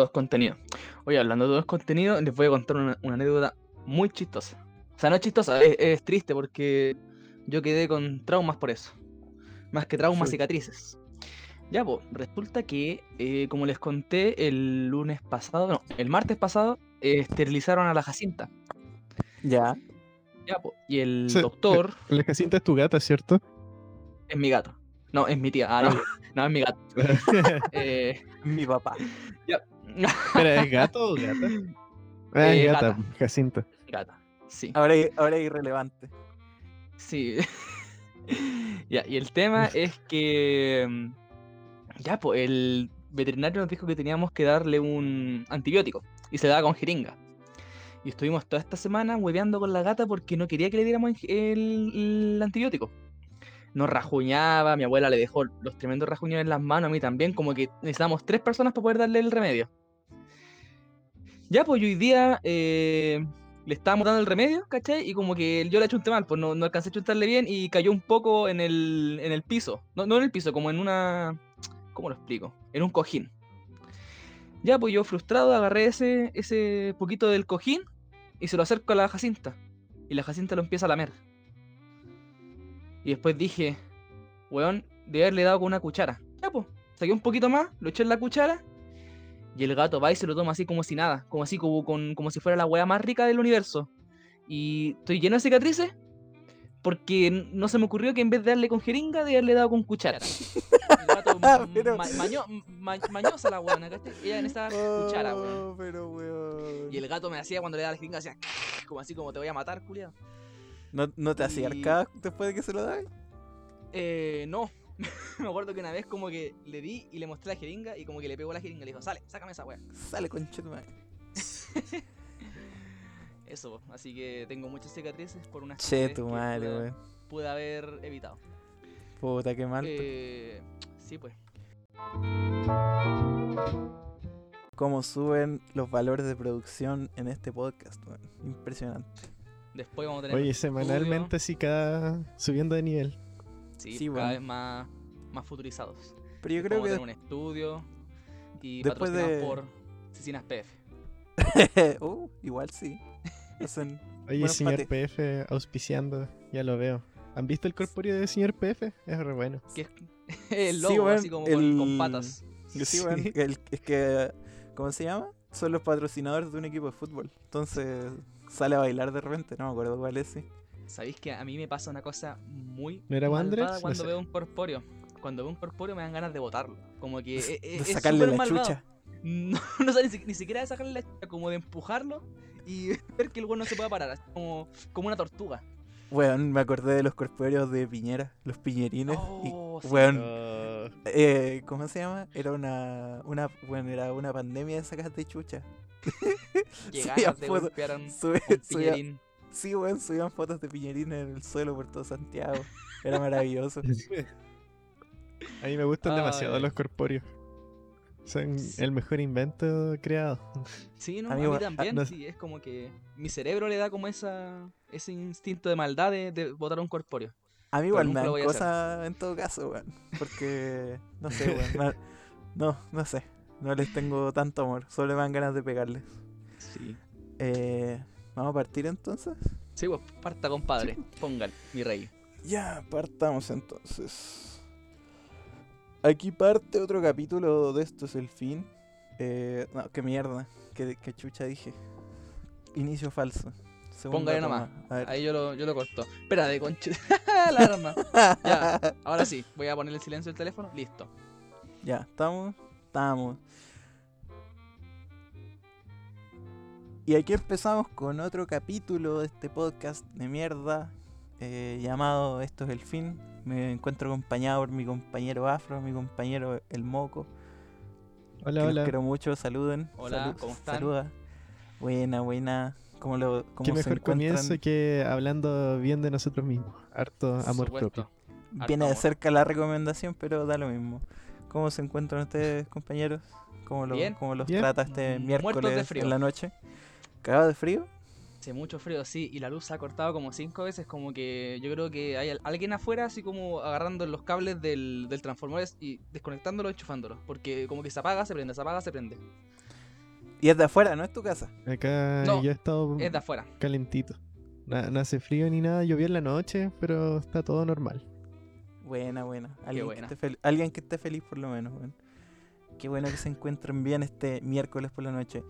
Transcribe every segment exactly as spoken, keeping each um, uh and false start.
todo es contenido. Oye, hablando de todo es contenido, les voy a contar una, una anécdota muy chistosa. O sea, no es chistosa, es, es triste porque yo quedé con traumas por eso. Más que traumas, sí. Cicatrices. Ya, pues, resulta que, eh, como les conté, el lunes pasado, no, el martes pasado, eh, esterilizaron a la Jacinta. Ya. Ya, pues, y el sí, doctor... La Jacinta es tu gata, ¿cierto? Es mi gato. No, es mi tía. Ah, no, no es mi gato. eh, mi papá. Ya. ¿Pero es gato o gata? Ah, eh, es gata, gata, Jacinta. Gata, sí. Ahora, ahora es irrelevante. Sí. Ya, y el tema es que... Ya, pues, el veterinario nos dijo que teníamos que darle un antibiótico. Y se daba con jeringa. Y estuvimos toda esta semana hueveando con la gata porque no quería que le diéramos el, el antibiótico. Nos rajuñaba, mi abuela le dejó los tremendos rajuñones en las manos, a mí también. Como que necesitábamos tres personas para poder darle el remedio. Ya, pues, hoy día eh, le estábamos dando el remedio, ¿cachai? Y como que yo le achunté mal, pues no, no alcancé a chuntarle bien y cayó un poco en el, en el piso. No, no en el piso, como en una... ¿Cómo lo explico? En un cojín. Ya, pues yo frustrado agarré ese, ese poquito del cojín y se lo acerco a la Jacinta. Y la Jacinta lo empieza a lamer. Y después dije, weón, de haberle dado con una cuchara. Ya, pues, saqué un poquito más, lo eché en la cuchara y el gato va y se lo toma así como si nada. Como así, como, con, como si fuera la weá más rica del universo. Y estoy lleno de cicatrices porque no se me ocurrió que en vez de darle con jeringa, de haberle dado con cuchara. Ma- pero... maño- ma- mañosa la weona, ¿cachai? Ella en esa oh, cuchara, weón. Pero weón. Y el gato me hacía cuando le daba la jeringa, hacía como así como te voy a matar, culiao. ¿No, no te y... hacía arcada después de que se lo daba? Eh, no. Me acuerdo que una vez como que le di y le mostré la jeringa y como que le pegó la jeringa y le dijo, sale, sácame esa weón. Sale, conchetumare. Eso, así que tengo muchas cicatrices por unas cosas que pude, pude haber evitado. Puta, qué mal. Eh... Sí, pues. Cómo suben los valores de producción en este podcast, man. Impresionante. Después vamos a tener. Oye, semanalmente sí cada subiendo de nivel. Sí, sí, cada bueno. vez más, más futurizados. Pero yo creo que vamos a tener un estudio y después patrocinado de... por Cicinas P F. uh, igual sí. Hacen Oye, señor pates. P F auspiciando, ya lo veo. ¿Han visto el corpóreo de señor P F? Es re bueno. ¿Qué? El logo, sí, bueno, así como el... con, con patas. Sí, sí. Bueno, el, es que, ¿cómo se llama? Son los patrocinadores de un equipo de fútbol. Entonces sale a bailar de repente, no me acuerdo cuál es. Sí. ¿Sabéis que a mí me pasa una cosa muy ¿No era malvada cuando no veo sé. un corpóreo? Cuando veo un corpóreo me dan ganas de botarlo. Como que de, es, de sacarle es la malvado. chucha. No, no sé, ni, ni siquiera de sacarle la chucha, como de empujarlo y ver que el güey no se pueda parar, así como, como una tortuga. Weón, bueno, me acordé de los corpóreos de Piñera, los piñerines. Oh, y, sí, bueno, uh... eh, ¿cómo se llama? Era una, una, bueno, era una pandemia de sacas de chucha. Llegaron, te golpearon subía, un piñerín. Subía, sí, weón, bueno, subían fotos de piñerines en el suelo por todo Santiago. Era maravilloso. A mí me gustan ah, demasiado eh. los corpóreos. Son sí. el mejor invento creado. Sí, no, a mí, a mí también, a, no, sí, es como que mi cerebro le da como esa ese instinto de maldad de, de botar un corpóreo. A mí igual me dan cosas en todo caso, weón, porque no sé, weón, no, no sé, no les tengo tanto amor, solo me dan ganas de pegarles. Sí. Eh, ¿vamos a partir entonces? Sí, pues, parta compadre, sí. Pongan, mi rey. Ya, partamos entonces. Aquí parte otro capítulo de Esto es el fin. Eh, no, qué mierda. Qué, qué chucha dije. Inicio falso. Póngale nomás. Ahí yo lo, yo lo corto. Espera, de concha. La arma. Ya, ahora sí. Voy a ponerle silencio el teléfono. Listo. Ya, estamos. Estamos. Y aquí empezamos con otro capítulo de este podcast de mierda. Eh, llamado Esto es el fin. Me encuentro acompañado por mi compañero Afro, mi compañero El Moco. Hola, que hola. Los quiero mucho, saluden. Hola, Salud, ¿cómo están? Saluda. Buena, buena. ¿Cómo lo, cómo Qué mejor comienzo que hablando bien de nosotros mismos. Harto amor propio. Viene de cerca la recomendación, pero da lo mismo. ¿Cómo se encuentran ustedes, compañeros? ¿Cómo, lo, cómo los bien. trata este miércoles en la noche? ¿Cagado de frío? Hace mucho frío, sí, y la luz se ha cortado como cinco veces, como que yo creo que hay alguien afuera así como agarrando los cables del, del transformador y desconectándolo, enchufándolo, porque como que se apaga, se prende, se apaga, se prende. Y es de afuera, no es tu casa. Acá no, ya ha estado es de afuera. Calentito. No, no hace frío ni nada, llovió en la noche, pero está todo normal. Buena, buena. Alguien, buena. Que, esté fel- alguien que esté feliz por lo menos. Bueno. Qué bueno que se encuentren bien este miércoles por la noche.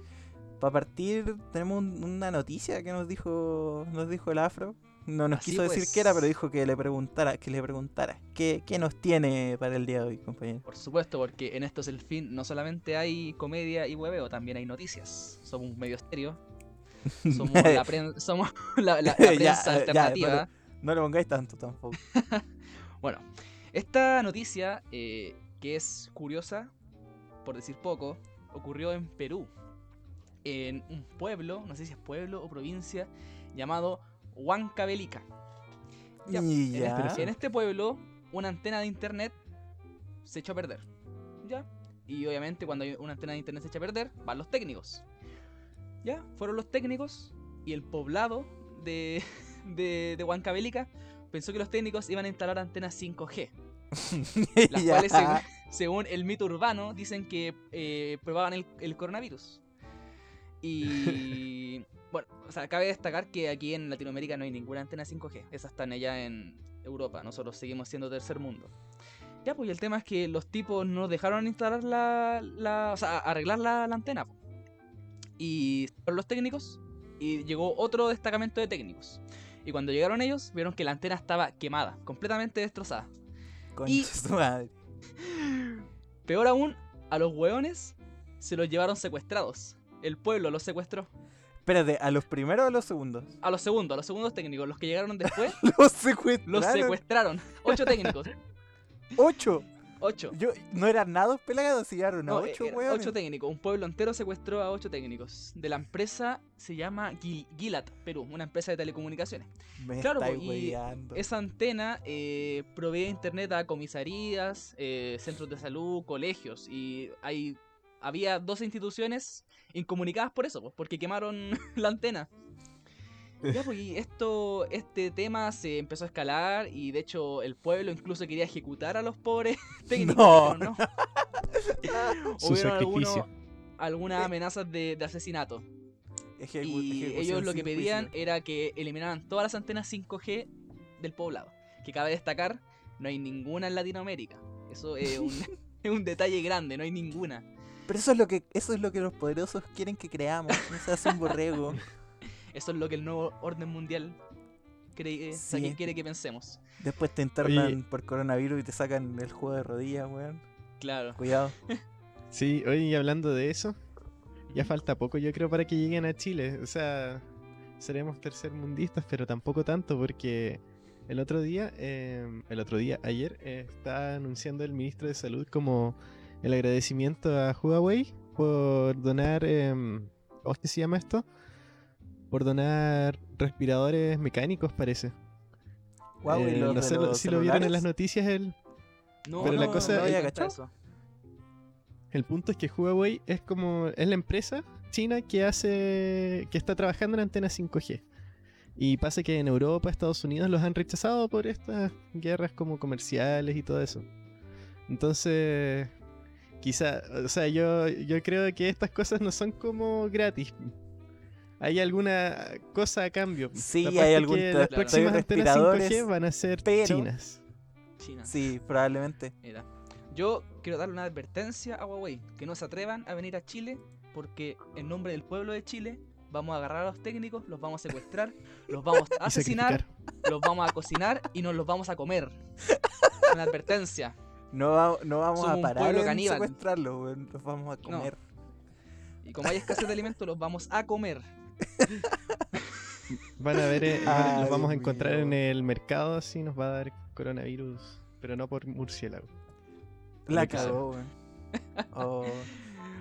Para partir, tenemos un, una noticia que nos dijo nos dijo el Afro. No nos Así quiso pues. decir qué era, pero dijo que le preguntara, que le preguntara qué, qué nos tiene para el día de hoy, compañero. Por supuesto, porque en Esto es el Fin no solamente hay comedia y hueveo, también hay noticias. Somos un medio estéreo. Somos la, pren- somos la, la, la prensa ya, alternativa. Ya, no, no lo pongáis tanto tampoco. Bueno, esta noticia, eh, que es curiosa, por decir poco, ocurrió en Perú. En un pueblo, no sé si es pueblo o provincia, llamado Huancavelica. Ya, ¿Ya? En, este, en este pueblo, una antena de internet se echó a perder. ¿Ya? Y obviamente cuando hay una antena de internet se echa a perder, van los técnicos. Ya, fueron los técnicos y el poblado de, de, de Huancavelica pensó que los técnicos iban a instalar antenas cinco G. Las cuales, según, según el mito urbano, dicen que eh, probaban el, el coronavirus. Y bueno, o sea, cabe destacar que aquí en Latinoamérica no hay ninguna antena cinco G. Esas están allá en Europa. Nosotros seguimos siendo tercer mundo. Ya, pues, y el tema es que los tipos nos dejaron instalar la, la o sea, arreglar la, la antena. Pues. Y fueron los técnicos y llegó otro destacamento de técnicos. Y cuando llegaron ellos, vieron que la antena estaba quemada, completamente destrozada. Concha y su madre. Peor aún, a los hueones se los llevaron secuestrados. El pueblo los secuestró. Espérate, ¿a los primeros o a los segundos? A los segundos, a los segundos técnicos. Los que llegaron después los secuestraron. Los secuestraron. Ocho técnicos. ¿Ocho? Ocho. Yo, no eran nada pelagados, llegaron no, a ocho, era, hueones. Ocho técnicos. Un pueblo entero secuestró a ocho técnicos. De la empresa, se llama Gil, Gilat, Perú, una empresa de telecomunicaciones. Me claro, estáis hueveando. Esa antena eh, provee internet a comisarías, eh, centros de salud, colegios. Y hay... Había dos instituciones incomunicadas por eso, pues, porque quemaron la antena. Ya, pues, y esto, este tema se empezó a escalar y de hecho el pueblo incluso quería ejecutar a los pobres técnicos. No, no. Hubieron algunos, algunas amenazas de, de asesinato. Ejecu- y ellos lo que pedían juicio. Era que eliminaran todas las antenas cinco G del poblado. Que cabe destacar, no hay ninguna en Latinoamérica. Eso es un, es un detalle grande, no hay ninguna. Pero eso es lo que eso es lo que los poderosos quieren que creamos, no seas un borrego. Eso es lo que el nuevo orden mundial cree, sí. O sea, quiere que pensemos. Después te internan oye. por coronavirus y te sacan el juego de rodillas, weón. Claro. Cuidado. Sí, hoy hablando de eso, ya falta poco yo creo para que lleguen a Chile. O sea, seremos tercermundistas, pero tampoco tanto porque el otro día, eh, el otro día, ayer, eh, está anunciando el ministro de Salud como... El agradecimiento a Huawei por donar, eh, ¿cómo es que se llama esto? Por donar respiradores mecánicos, parece. Huawei, eh, los, no sé los si celulares. Lo vieron en las noticias. El... No, pero no, la cosa, no, no había cachado eso. El punto es que Huawei es como es la empresa china que hace que está trabajando en antenas cinco G. Y pasa que en Europa, Estados Unidos los han rechazado por estas guerras como comerciales y todo eso. Entonces... Quizá, o sea, yo, yo creo que estas cosas no son como gratis. Hay alguna cosa a cambio. Sí, la hay algún... Las claro. próximas antenas cinco G van a ser pero... chinas. China. Sí, probablemente. Mira, yo quiero darle una advertencia a Huawei. Que no se atrevan a venir a Chile porque en nombre del pueblo de Chile vamos a agarrar a los técnicos, los vamos a secuestrar, los vamos a asesinar, los vamos a cocinar y nos los vamos a comer. Una advertencia. No, no vamos Somos a parar en caníbal. Secuestrarlos, los vamos a comer. No. Y como hay escasez de alimentos, los vamos a comer. Van a ver, eh, Ay, los vamos a encontrar mío. en el mercado, así nos va a dar coronavirus, pero no por murciélago. La cagó, weón. Oh.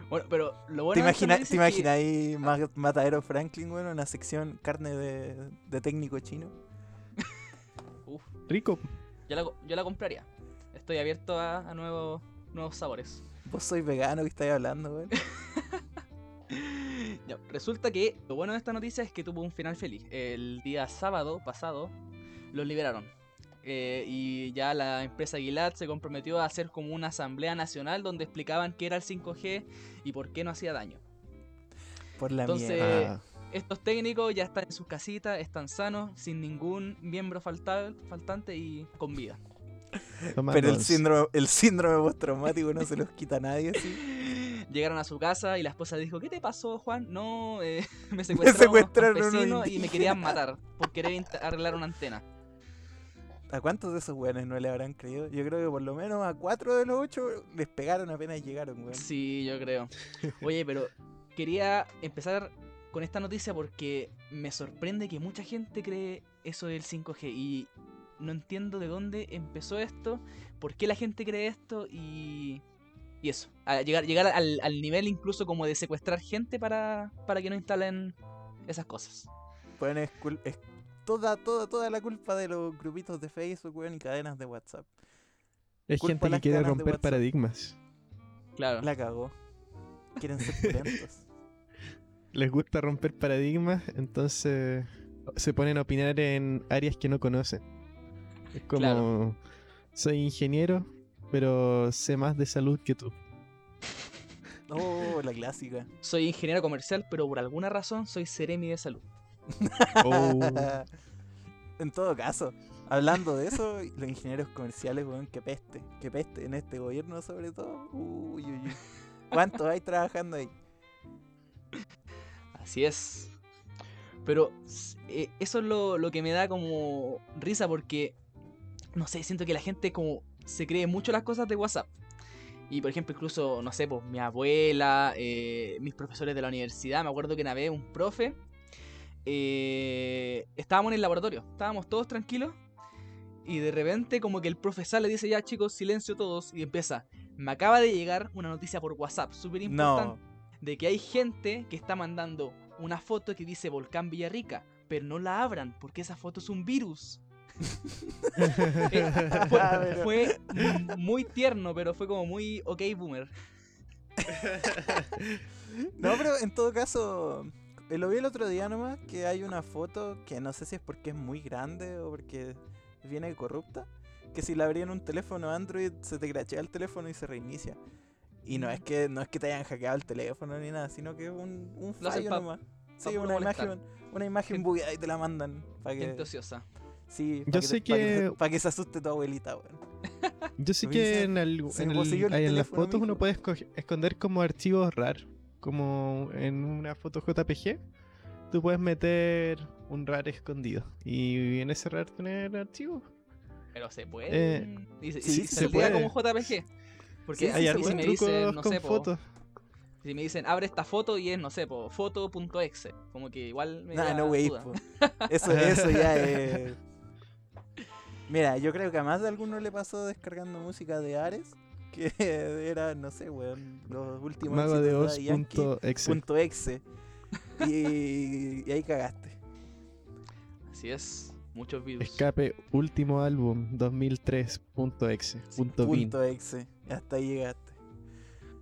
Bueno, pero lo bueno. ¿Te imaginas es que imagina que... ahí Matadero Franklin, bueno, en la sección carne de, de técnico chino? Uf. Rico. Yo la, yo la compraría. Estoy abierto a, a nuevos nuevos sabores. Vos sois vegano que estáis hablando, güey. Ya, resulta que lo bueno de esta noticia es que tuvo un final feliz. El día sábado pasado los liberaron. Eh, y ya la empresa Gilat se comprometió a hacer como una asamblea nacional donde explicaban qué era el cinco G y por qué no hacía daño. Por la Entonces, mierda. Estos técnicos ya están en sus casitas, están sanos, sin ningún miembro faltal, faltante y con vida. Tomamos. Pero el síndrome, el síndrome postraumático no se los quita a nadie, ¿sí? Llegaron a su casa y la esposa dijo: ¿qué te pasó, Juan? No, eh, me secuestraron, me secuestraron unos unos y me querían matar por querer arreglar una antena. ¿A cuántos de esos weones no le habrán creído? Yo creo que por lo menos a cuatro de los ocho les pegaron apenas llegaron, weón. Sí, yo creo. Oye, pero quería empezar con esta noticia porque me sorprende que mucha gente cree eso del cinco G y no entiendo de dónde empezó esto, por qué la gente cree esto y, y eso, a llegar, llegar al, al nivel incluso como de secuestrar gente para, para que no instalen esas cosas. Bueno, es, cul- es toda, toda, toda la culpa de los grupitos de Facebook, weón, y cadenas de WhatsApp. Es culpa gente que quiere romper paradigmas. Claro. La cagó. Quieren ser violentos. Les gusta romper paradigmas, entonces se ponen a opinar en áreas que no conocen. Es como, claro, soy ingeniero, pero sé más de salud que tú. Oh, la clásica. Soy ingeniero comercial, pero por alguna razón soy seremi de salud. Oh. En todo caso, hablando de eso, los ingenieros comerciales, weón, que peste, que peste en este gobierno sobre todo. Uy, uy, uy. ¿Cuántos hay trabajando ahí? Así es. Pero eh, eso es lo, lo que me da como risa porque, no sé, siento que la gente como se cree mucho las cosas de WhatsApp. Y por ejemplo, incluso, no sé, pues mi abuela, eh, mis profesores de la universidad, me acuerdo que una vez un profe, eh, estábamos en el laboratorio, estábamos todos tranquilos y de repente como que el profe sale y dice: ya chicos, silencio todos, y empieza: me acaba de llegar una noticia por WhatsApp, súper importante. No. De que hay gente que está mandando una foto que dice Volcán Villarrica, pero no la abran porque esa foto es un virus. eh, fue, fue muy tierno, pero fue como muy ok boomer. No, pero en todo caso, lo vi el otro día nomás, que hay una foto que no sé si es porque es muy grande o porque viene corrupta, que si la abrían un teléfono Android se te crachea el teléfono y se reinicia. Y no es que no es que te hayan hackeado el teléfono ni nada, sino que un, un fallo pa, nomás. Sí, una imagen, una imagen bugueada y te la mandan. Gente ociosa. Sí, para yo que, sé te, que... Para, que, para que se asuste tu abuelita, weón. Yo sé que en, el, en, el, el en las fotos mismo. Uno puede esco- esconder como archivos raros. Como en una foto J P G, tú puedes meter un R A R escondido. Y en ese R A R tener archivos. Pero se puede. Eh, y se, sí, y se, se puede como J P G. Porque sí, hay si, si me dicen, no sé, po, si me dicen, abre esta foto y es, no sé, po, foto.exe, como que igual me nah, da no wey, duda. Eso, eso ya es... Mira, yo creo que a más de alguno le pasó descargando música de Ares, que era, no sé, weón, los últimos... Mago de Oz.exe. Y, y ahí cagaste. Así es, muchos virus. Escape, último álbum, dos mil tres.exe. Sí, punto .exe. Hasta ahí llegaste.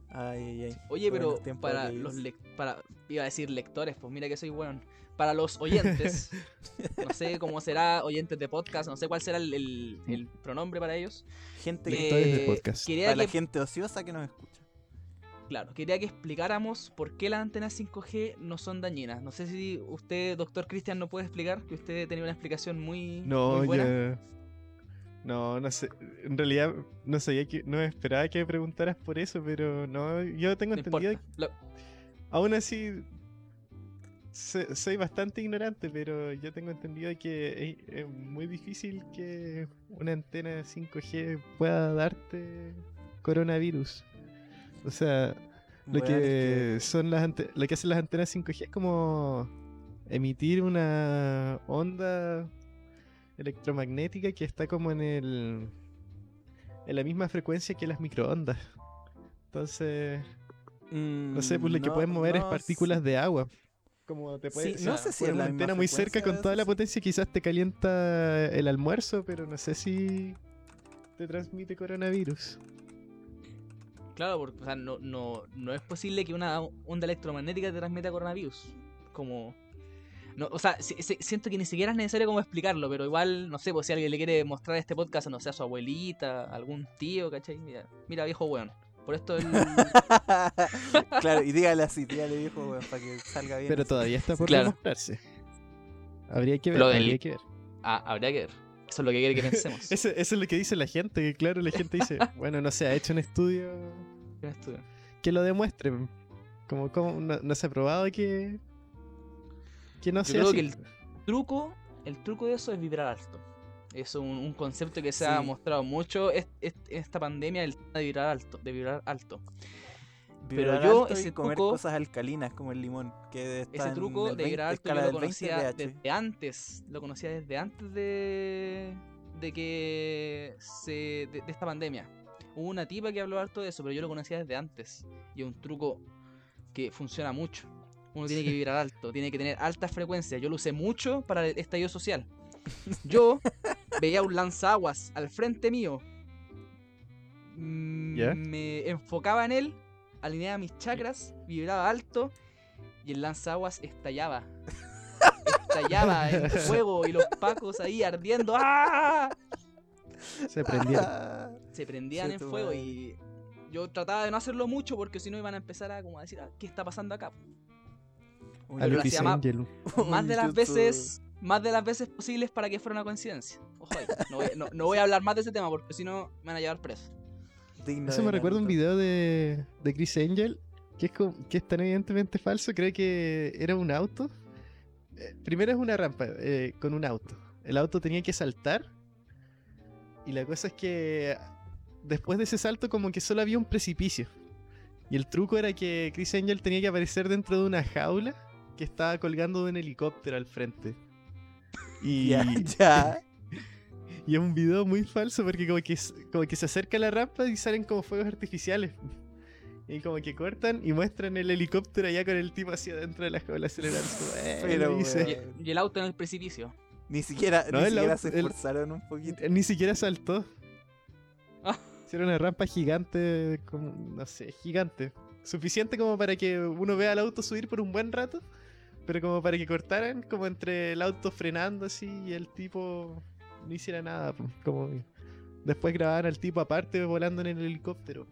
Ay, ay, ay. Oye, pero para los le- para iba a decir lectores, pues mira que soy bueno. Para los oyentes, no sé cómo será, oyentes de podcast, no sé cuál será el, el, el pronombre para ellos. Gente que lectores eh, de podcast. Para que... la gente ociosa que nos escucha. Claro, quería que explicáramos por qué las antenas cinco G no son dañinas. No sé si usted, doctor Cristian, no puede explicar, que usted tenía una explicación muy, no, muy buena. Ya... No, no sé, en realidad no sabía que, no esperaba que preguntaras por eso, pero no, yo tengo no entendido que, Lo... aún así se, soy bastante ignorante, pero yo tengo entendido que es, es muy difícil que una antena cinco G pueda darte coronavirus. O sea, lo bueno, que, es que son las ante... lo que hacen las antenas cinco G es como emitir una onda electromagnética que está como en el en la misma frecuencia que las microondas. Entonces, mm, no sé, pues lo no, que pueden mover no, es partículas de agua. Como te puedes, sí, no o sea, sé si es una antena muy cerca con toda la potencia, quizás te calienta el almuerzo, pero no sé si te transmite coronavirus. Claro, porque o sea, no no no es posible que una onda electromagnética te transmita coronavirus. Como No, o sea, si, si, siento que ni siquiera es necesario como explicarlo, pero igual, no sé, pues si alguien le quiere mostrar este podcast, no sé, a su abuelita, a algún tío, ¿cachai? Mira, mira viejo weón, Por esto él... Claro, y dígale así, dígale viejo, weón, para que salga bien. Pero así todavía está por demostrarse. Claro. Habría que ver, del... habría que ver. Ah, habría que ver. Eso es lo que quiere que pensemos. eso, eso es lo que dice la gente, que claro, la gente dice, bueno, no sé, ha hecho un estudio... ¿Qué estudio? Que lo demuestren. Como, como no, no se ha probado que... Que no Yo sea creo así. Que el truco, el truco de eso es vibrar alto. Es un, un concepto que se sí. ha mostrado mucho en es, es, esta pandemia, el tema de vibrar alto, de vibrar alto. Vibrar Pero yo alto ese y comer truco, cosas alcalinas como el limón, que ese truco de vibrar alto yo lo conocía desde antes, lo conocía desde antes de, de que se de, de esta pandemia. Hubo una tipa que habló harto de eso, pero yo lo conocía desde antes. Y es un truco que funciona mucho. Uno tiene que vibrar alto, tiene que tener altas frecuencias. Yo lo usé mucho para el estallido social. Yo veía un lanzaguas al frente mío. Yeah. Me enfocaba en él, alineaba mis chakras, vibraba alto y el lanzaguas estallaba. Estallaba el fuego y los pacos ahí ardiendo. ¡Ah! Se prendían. Ah, se prendían sí, en fuego madre. Y yo trataba de no hacerlo mucho porque si no iban a empezar a como a decir, ¿qué está pasando acá? Pero lo hacía más, más de las veces más de las veces posibles para que fuera una coincidencia. Ojo ahí, no, voy, no, no voy a hablar más de ese tema porque si no me van a llevar preso. Digno Eso me recuerda un video de, de Chris Angel que es, como, que es tan evidentemente falso. Creo que era un auto. Eh, primero es una rampa eh, con un auto. El auto tenía que saltar y la cosa es que después de ese salto como que solo había un precipicio. Y el truco era que Chris Angel tenía que aparecer dentro de una jaula que estaba colgando de un helicóptero al frente. Y ya, ya. Y es un video muy falso porque como que, como que se acerca a la rampa y salen como fuegos artificiales. Y como que cortan y muestran el helicóptero allá con el tipo hacia adentro de la jaula acelerando. Eh, Pero, dice, y el auto en el precipicio. Ni siquiera, no, ni siquiera auto, se esforzaron el, un poquito. Ni siquiera saltó. Ah. Hicieron una rampa gigante, como, no sé, gigante. Suficiente como para que uno vea al auto subir por un buen rato, pero como para que cortaran, como entre el auto frenando así y el tipo no hiciera nada. Como después grababan al tipo aparte volando en el helicóptero.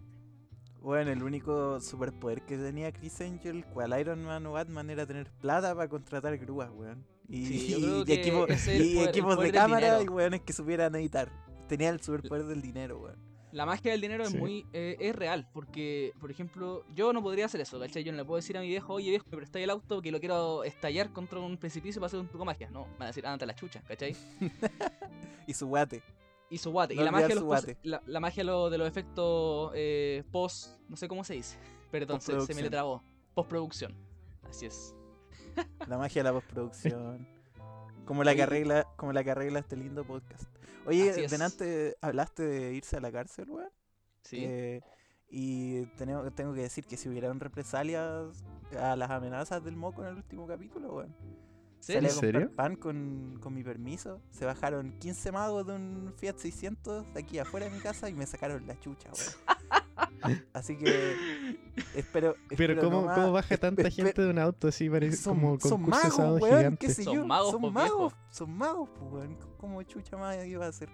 Bueno, el único superpoder que tenía Chris Angel, cual Iron Man o Batman, era tener plata para contratar grúas, weón. Y, sí, y, y, equipo, y poder, equipos de cámara y weones que supieran editar. Tenía el superpoder del dinero, weón. La magia del dinero sí. es muy eh, es real, porque, por ejemplo, yo no podría hacer eso, ¿cachai? Yo no le puedo decir a mi viejo, oye viejo, me prestáis el auto que lo quiero estallar contra un precipicio para hacer un truco de magia. No, van a decir, ándate a la chucha, ¿cachai? Y su guate. Y su guate. No y la magia, de los pos- la, la magia lo, de los efectos eh, post, no sé cómo se dice, perdón, se, se me le trabó. Postproducción. Así es. La magia de la postproducción. Como la que arregla, como la que arregla este lindo podcast. Oye, delante hablaste de irse a la cárcel, weón. Sí. Eh, y tengo, tengo que decir que si hubieran represalias a las amenazas del Moco en el último capítulo, weón. Salí a comprar pan con, con mi permiso. Se bajaron quince magos de un Fiat seiscientos de aquí afuera de mi casa y me sacaron la chucha, weón. Así que espero... espero Pero ¿cómo, no más, ¿cómo baja tanta esper- gente de un auto así? Parece son, como son magos, weón, qué sé yo. Son magos, son magos, son magos, weón. ¿Cómo chucha más iba a hacer?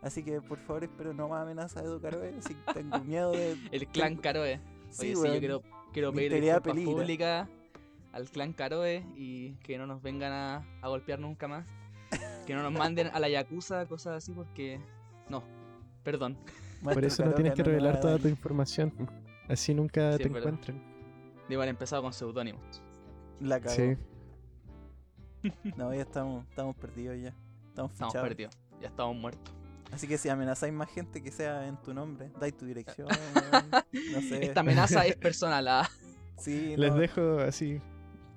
Así que, por favor, espero no más amenazas de Edu Caroe. Así que tengo miedo de... El clan Caroe. Oye, sí, sí yo quiero, quiero pedir disculpas públicas al clan Caroe y que no nos vengan a, a golpear nunca más, que no nos manden a la yakuza, cosas así, porque no, perdón. Maestro, por eso no tienes que revelar no toda tu información, así nunca sí, te encuentren. Digo, han empezado con pseudónimos. La cagó. Sí. No, ya estamos, estamos perdidos ya. Estamos, estamos perdidos, ya estamos muertos. Así que si amenazáis más gente que sea en tu nombre, dais tu dirección, no sé. Esta amenaza es personal, ¿ah? Sí, les no. dejo así.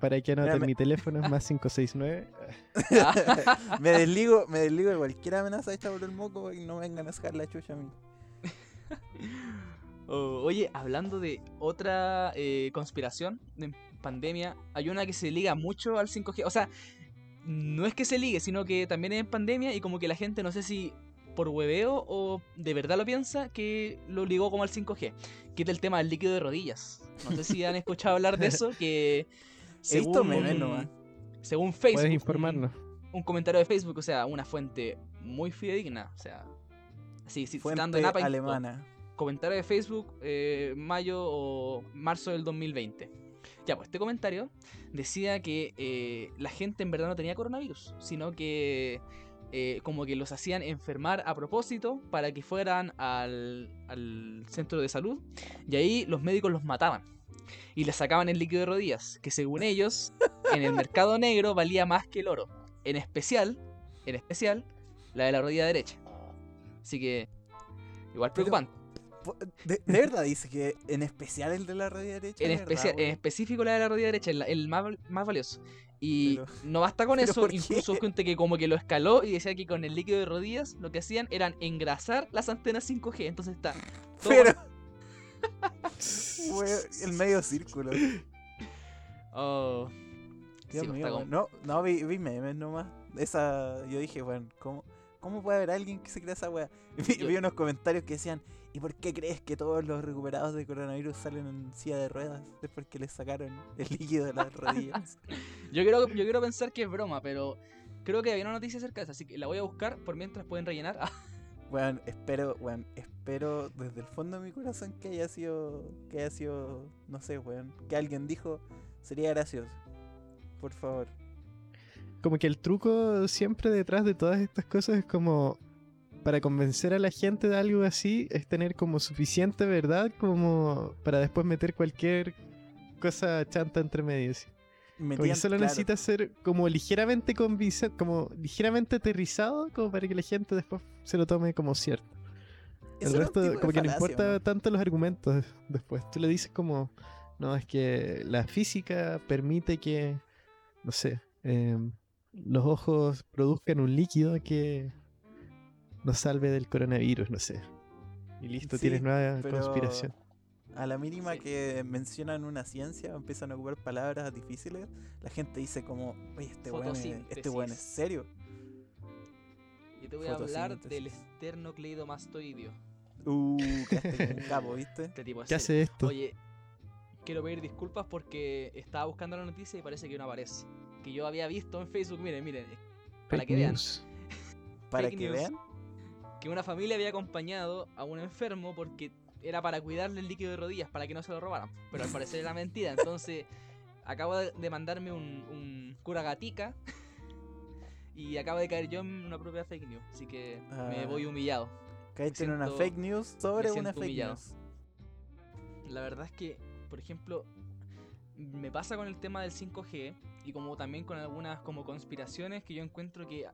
Para que anoten, Mira, mi me... teléfono es más cinco seis nueve. me desligo me desligo de cualquier amenaza hecha por el Moco y no vengan a sacar la chucha a mí. Oh, oye, hablando de otra eh, conspiración de pandemia, hay una que se liga mucho al cinco G. O sea, no es que se ligue, sino que también es en pandemia y como que la gente, no sé si por hueveo o de verdad lo piensa, que lo ligó como al cinco G. Que es el tema del líquido de rodillas. No sé si han escuchado hablar de eso, que... Según, un, según Facebook, puedes informarnos. Un, un comentario de Facebook, o sea, una fuente muy fidedigna, o sea, sí, sí, fuente alemana. Comentario de Facebook, eh, mayo o marzo del dos mil veinte. Ya, pues este comentario decía que eh, la gente en verdad no tenía coronavirus, sino que eh, como que los hacían enfermar a propósito para que fueran al, al centro de salud, y ahí los médicos los mataban y les sacaban el líquido de rodillas, que según ellos en el mercado negro valía más que el oro, en especial, en especial la de la rodilla derecha. Así que igual preocupante. ¿De, de verdad dice que en especial el de la rodilla derecha? En, de especia- verdad, en específico la de la rodilla derecha, el, el más, más valioso. Y pero, no basta con eso, incluso gente que como que lo escaló y decía que con el líquido de rodillas lo que hacían eran engrasar las antenas cinco G. Entonces está todo pero... bueno, el medio círculo. Oh, Dios sí, mío, con... No, no vi, vi memes nomás. Esa, yo dije, bueno, ¿cómo, cómo puede haber alguien que se crea esa wea? Vi, yo... vi unos comentarios que decían: ¿y por qué crees que todos los recuperados de coronavirus salen en silla de ruedas? Es porque les sacaron el líquido de las rodillas. Yo quiero, yo quiero pensar que es broma, pero creo que había una noticia cerca de esa, así que la voy a buscar. Por mientras pueden rellenar. Bueno, espero, bueno, espero desde el fondo de mi corazón que haya sido, que haya sido, no sé, bueno, que alguien dijo, sería gracioso, por favor. Como que el truco siempre detrás de todas estas cosas es como... para convencer a la gente de algo así es tener como suficiente verdad como para después meter cualquier cosa chanta entre medio. ¿Sí? Porque solo claro. necesitas ser como ligeramente convincente, como ligeramente aterrizado, como para que la gente después se lo tome como cierto. El eso resto, como que falacia, no importa man. Tanto los argumentos después. Tú le dices como, no, es que la física permite que, no sé, eh, los ojos produzcan un líquido que... nos salve del coronavirus, no sé. Y listo, sí, tienes nueva conspiración. A la mínima sí. que mencionan una ciencia, empiezan a ocupar palabras difíciles, la gente dice como, oye, este weón es, este weón es serio. Yo te voy a hablar del esternocleidomastoideo. Uh, quedaste con un capo, ¿viste? Este tipo es ¿qué serio. Hace esto? Oye, quiero pedir disculpas porque estaba buscando la noticia y parece que no aparece. Que yo había visto en Facebook, miren, miren, para fake que vean. Para que news. Vean. Que una familia había acompañado a un enfermo porque era para cuidarle el líquido de rodillas, para que no se lo robaran. Pero al parecer era mentira. Entonces acabo de mandarme un, un cura gatica y acabo de caer yo en una propia fake news. Así que ah, me voy humillado. Caíste en una fake news sobre una fake humillado. News. La verdad es que, por ejemplo, me pasa con el tema del cinco G y como también con algunas como conspiraciones que yo encuentro que...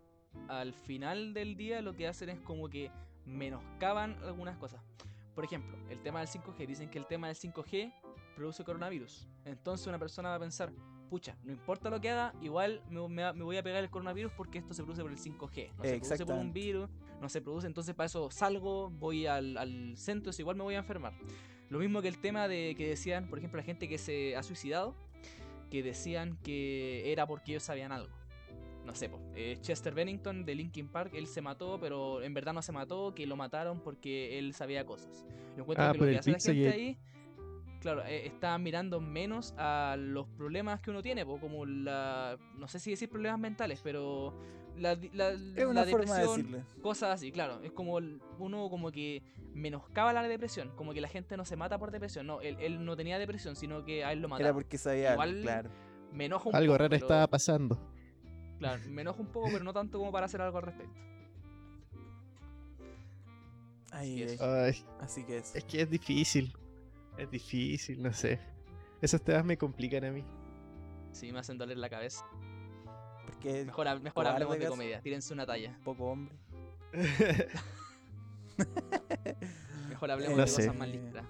al final del día lo que hacen es como que menoscaban algunas cosas. Por ejemplo, el tema del cinco G. Dicen que el tema del cinco G produce coronavirus. Entonces una persona va a pensar, pucha, no importa lo que haga, igual me, me, me voy a pegar el coronavirus porque esto se produce por el cinco G. No se produce por un virus, no se produce, entonces para eso salgo, voy al, al centro, eso igual me voy a enfermar. Lo mismo que el tema de que decían, por ejemplo, la gente que se ha suicidado, que decían que era porque ellos sabían algo. No sé, eh, Chester Bennington de Linkin Park, él se mató, pero en verdad no se mató, que lo mataron porque él sabía cosas. Yo encuentro ah, que lo que hace la gente y... ahí, claro, eh, está mirando menos a los problemas que uno tiene, po, como la, no sé si decir problemas mentales, pero la, la, es una la depresión, de cosas así, claro. Es como uno como que menoscaba la depresión, como que la gente no se mata por depresión. No, él, él no tenía depresión, sino que a él lo mataron. Era porque sabía, igual, claro. Me enojo un algo poco, raro pero... estaba pasando. Claro, me enojo un poco, pero no tanto como para hacer algo al respecto. Ay, así, ay, así que es. Es que es difícil. Es difícil, no sé. Esos temas me complican a mí. Sí, me hacen doler la cabeza. Porque mejor mejor hablemos de comedia. Tírense una talla. Poco hombre. Mejor hablemos no de sé. Cosas más listas.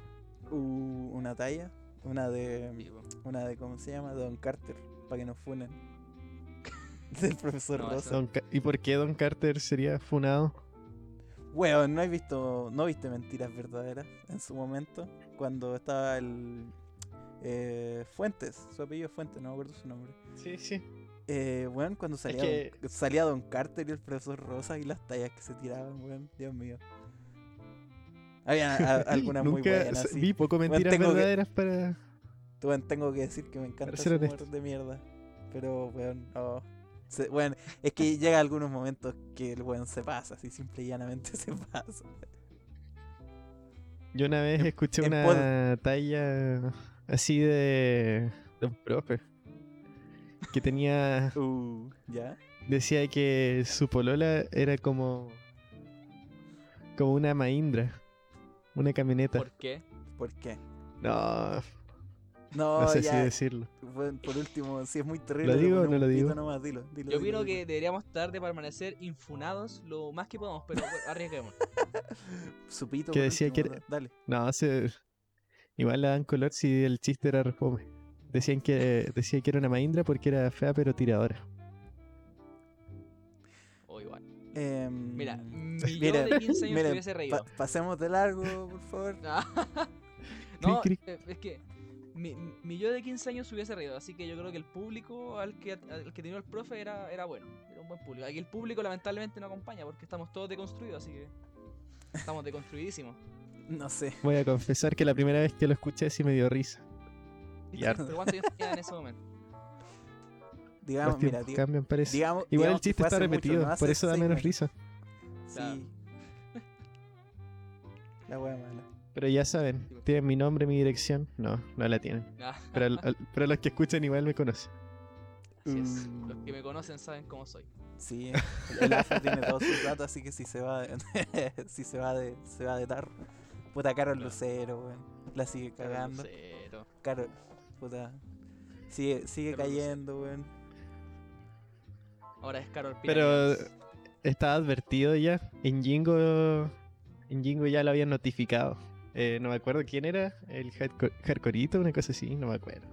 Uh, una talla. Una de. Vivo. Una de, ¿cómo se llama? Don Carter. Para que nos funen. Del profesor no, Rosa. Don Ca- ¿Y por qué Don Carter sería funado? Weón, ¿no has visto, no viste Mentiras Verdaderas en su momento? Cuando estaba el... Eh, Fuentes, su apellido es Fuentes, no me acuerdo su nombre. Sí, sí. Eh, weón, cuando salía, es que... don, salía Don Carter y el profesor Rosa y las tallas que se tiraban, weón, Dios mío. Había a, algunas muy buenas. Nunca vi poco Mentiras weón, Verdaderas que... para... Weón, tengo que decir que me encanta ese humor de mierda. Pero, weón, oh. Se, bueno, es que llega algunos momentos que el weón se pasa, así simple y llanamente se pasa. Yo una vez escuché una pod... talla así de, de un profe que tenía... Uh, ¿ya? Decía que su polola era como como una Mahindra, una camioneta. ¿Por qué? ¿Por qué? No, no, no sé ya. si decirlo. Bueno, por último, si es muy terrible. ¿Lo digo o no lo digo? Nomás, dilo, dilo, Yo opino que deberíamos tarde para permanecer infunados lo más que podamos, pero arriesguemos. Supito. Que decía último, que era... Dale. No, se... igual la dan color si el chiste era refome. Decían que decía que era una Mahindra porque era fea pero tiradora. Eh, mira, mi mira, yo de quince años mira, hubiese reído. Pa- pasemos de largo, por favor. No, es que mi, mi yo de quince años hubiese reído, así que yo creo que el público al que, al que tenía el profe era, era bueno, era un buen público. Aquí el público lamentablemente no acompaña porque estamos todos deconstruidos, así que estamos deconstruidísimos. No sé. Voy a confesar que la primera vez que lo escuché sí me dio risa. Y harto. ¿Cuánto yo tenía en ese momento? Digamos, los mira, cambian, parece. Digamos, igual digamos el chiste está repetido, mucho, no por eso da menos meses. Risa. Sí. La hueá mala. Pero ya saben, tienen mi nombre, mi dirección. No, no la tienen. Nah. Pero, al, al, pero los que escuchan igual me conocen. Así es. Mm. Los que me conocen saben cómo soy. Sí, el Alfa tiene todos sus datos, así que si se va de, si se va de, se va de tarro. Puta, Carol no. Lucero, weón. La sigue cagando. Lucero. Carol, puta. Sigue, sigue cayendo, weón. Ahora es Carol Pirañas. Pero estaba advertido ya. En Jingo, en Jingo ya lo habían notificado. Eh, no me acuerdo quién era. El Hardcoreito, una cosa así, no me acuerdo.